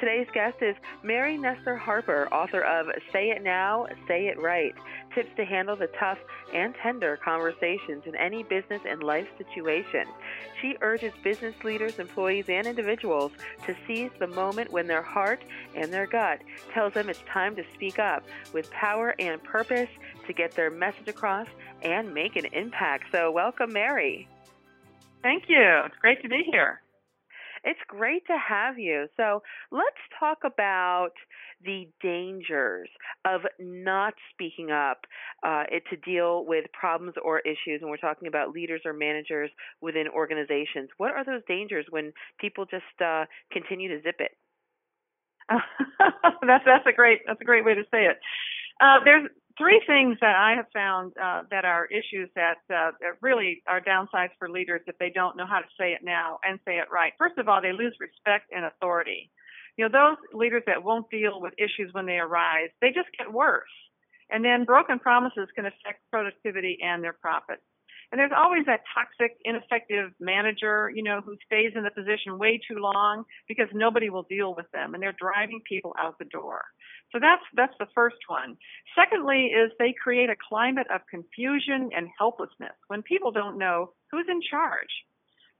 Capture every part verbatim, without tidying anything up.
Today's guest is Mary Nestor Harper, author of Say It Now, Say It Right, tips to handle the tough and tender conversations in any business and life situation. She urges business leaders, employees, and individuals to seize the moment when their heart and their gut tells them it's time to speak up with power and purpose to get their message across and make an impact. So welcome, Mary. Thank you. It's great to be here. It's great to have you. So let's talk about the dangers of not speaking up uh, to deal with problems or issues. And we're talking about leaders or managers within organizations. What are those dangers when people just uh, continue to zip it? that's that's a great that's a great way to say it. Uh, there's three things that I have found uh, that are issues that, uh, that really are downsides for leaders if they don't know how to say it now and say it right. First of all, they lose respect and authority. You know, those leaders that won't deal with issues when they arise, they just get worse. And then broken promises can affect productivity and their profits. And there's always that toxic, ineffective manager, you know, who stays in the position way too long because nobody will deal with them, and they're driving people out the door. So that's that's the first one. Secondly is they create a climate of confusion and helplessness when people don't know who's in charge.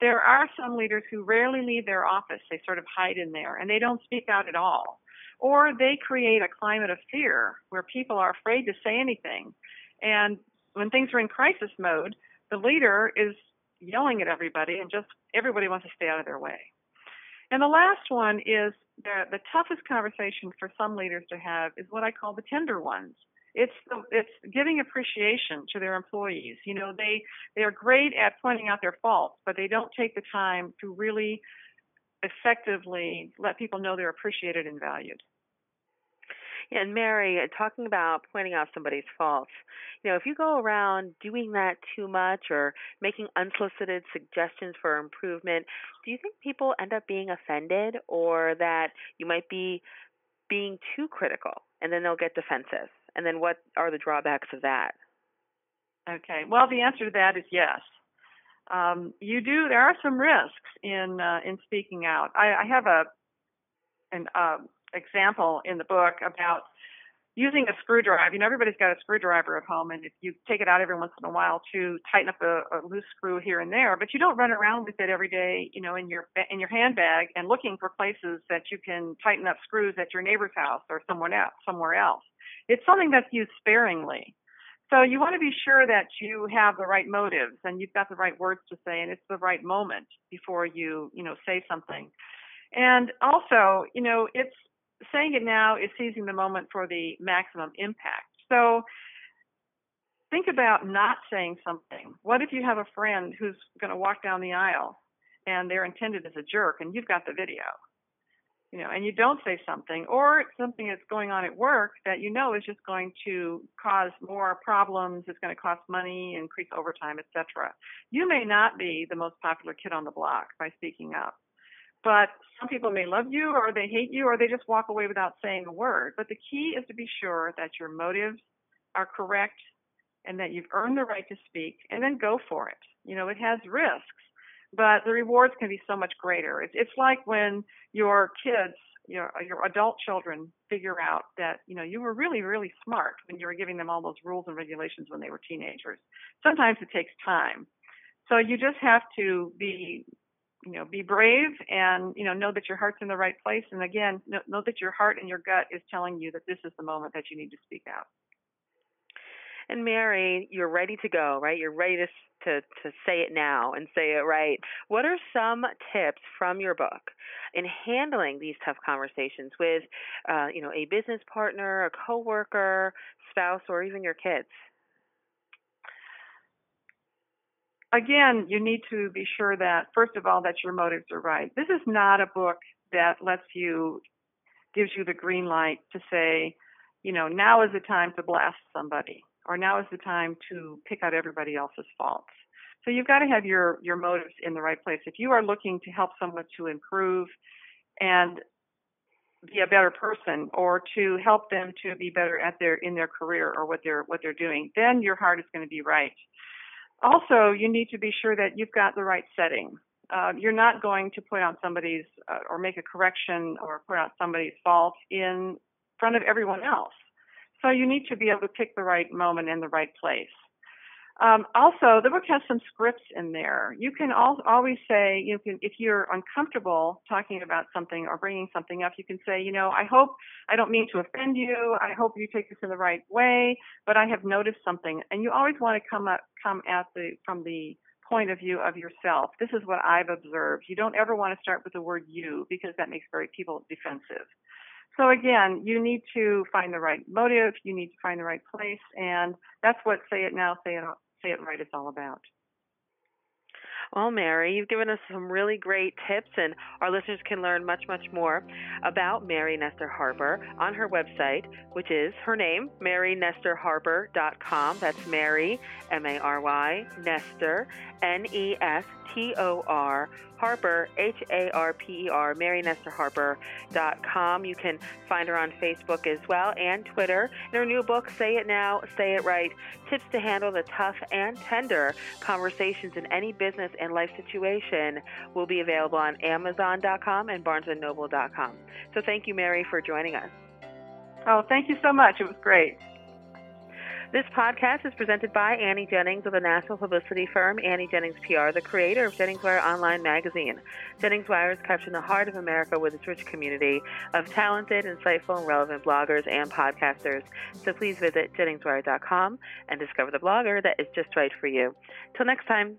There are some leaders who rarely leave their office. They sort of hide in there, and they don't speak out at all. Or they create a climate of fear where people are afraid to say anything. And when things are in crisis mode, the leader is yelling at everybody, and just everybody wants to stay out of their way. And the last one is the, the toughest conversation for some leaders to have is what I call the tender ones. It's the, it's giving appreciation to their employees. You know, they, they are great at pointing out their faults, but they don't take the time to really effectively let people know they're appreciated and valued. And Mary, talking about pointing out somebody's faults, you know, if you go around doing that too much or making unsolicited suggestions for improvement, do you think people end up being offended, or that you might be being too critical and then they'll get defensive? And then what are the drawbacks of that? Okay. Well, the answer to that is yes. Um, you do. There are some risks in uh, in speaking out. I, I have a an uh, example in the book about using a screwdriver. You know, everybody's got a screwdriver at home, and if you take it out every once in a while to tighten up a, a loose screw here and there, but you don't run around with it every day, you know, in your in your handbag and looking for places that you can tighten up screws at your neighbor's house or someone else, somewhere else. It's something that's used sparingly. So you want to be sure that you have the right motives and you've got the right words to say, and it's the right moment before you, you know, say something. And also, you know, it's saying it now is seizing the moment for the maximum impact. So think about not saying something. What if you have a friend who's going to walk down the aisle and they're intended as a jerk, and you've got the video, you know, and you don't say something, or something that's going on at work that you know is just going to cause more problems, it's going to cost money, increase overtime, et cetera. You may not be the most popular kid on the block by speaking up. But some people may love you, or they hate you, or they just walk away without saying a word. But the key is to be sure that your motives are correct and that you've earned the right to speak, and then go for it. You know, it has risks, but the rewards can be so much greater. It's, it's like when your kids, your, your adult children figure out that, you know, you were really, really smart when you were giving them all those rules and regulations when they were teenagers. Sometimes it takes time. So you just have to be You know, be brave, and, you know, know that your heart's in the right place. And again, know, know that your heart and your gut is telling you that this is the moment that you need to speak out. And Mary, you're ready to go, right? You're ready to, to, to say it now and say it right. What are some tips from your book in handling these tough conversations with, uh, you know, a business partner, a coworker, spouse, or even your kids? Again, you need to be sure that, first of all, that your motives are right. This is not a book that lets you, gives you the green light to say, you know, now is the time to blast somebody, or now is the time to pick out everybody else's faults. So you've got to have your, your motives in the right place. If you are looking to help someone to improve and be a better person, or to help them to be better at their in their career or what they're what they're doing, then your heart is going to be right. Also, you need to be sure that you've got the right setting. Uh, you're not going to put on somebody's uh, or make a correction or put out somebody's fault in front of everyone else. So you need to be able to pick the right moment and the right place. Um, also, the book has some scripts in there. You can al- always say, you can, if you're uncomfortable talking about something or bringing something up, you can say, you know, I hope I don't mean to offend you. I hope you take this in the right way, but I have noticed something. And you always want to come up, come at the from the point of view of yourself. This is what I've observed. You don't ever want to start with the word you, because that makes very people defensive. So again, you need to find the right motive. You need to find the right place, and that's what Say It Now, Say It All. Say It Right, it's all about. Well, Mary, you've given us some really great tips, and our listeners can learn much, much more about Mary Nestor Harper on her website, which is her name, Mary Nestor Harper dot com. That's Mary, M A R Y, Nestor, N E S T O R, Harper, H A R P E R, Mary Nestor Harper dot com. You can find her on Facebook as well, and Twitter. In her new book, Say It Now, Say It Right, tips to handle the tough and tender conversations in any business and life situation, will be available on Amazon dot com and Barnes and Noble dot com. So thank you, Mary, for joining us. Oh, thank you so much. It was great. This podcast is presented by Annie Jennings of the national publicity firm Annie Jennings P R, the creator of JenningsWire Online Magazine. JenningsWire is capturing the heart of America with its rich community of talented, insightful, and relevant bloggers and podcasters. So please visit Jennings Wire dot com and discover the blogger that is just right for you. Till next time.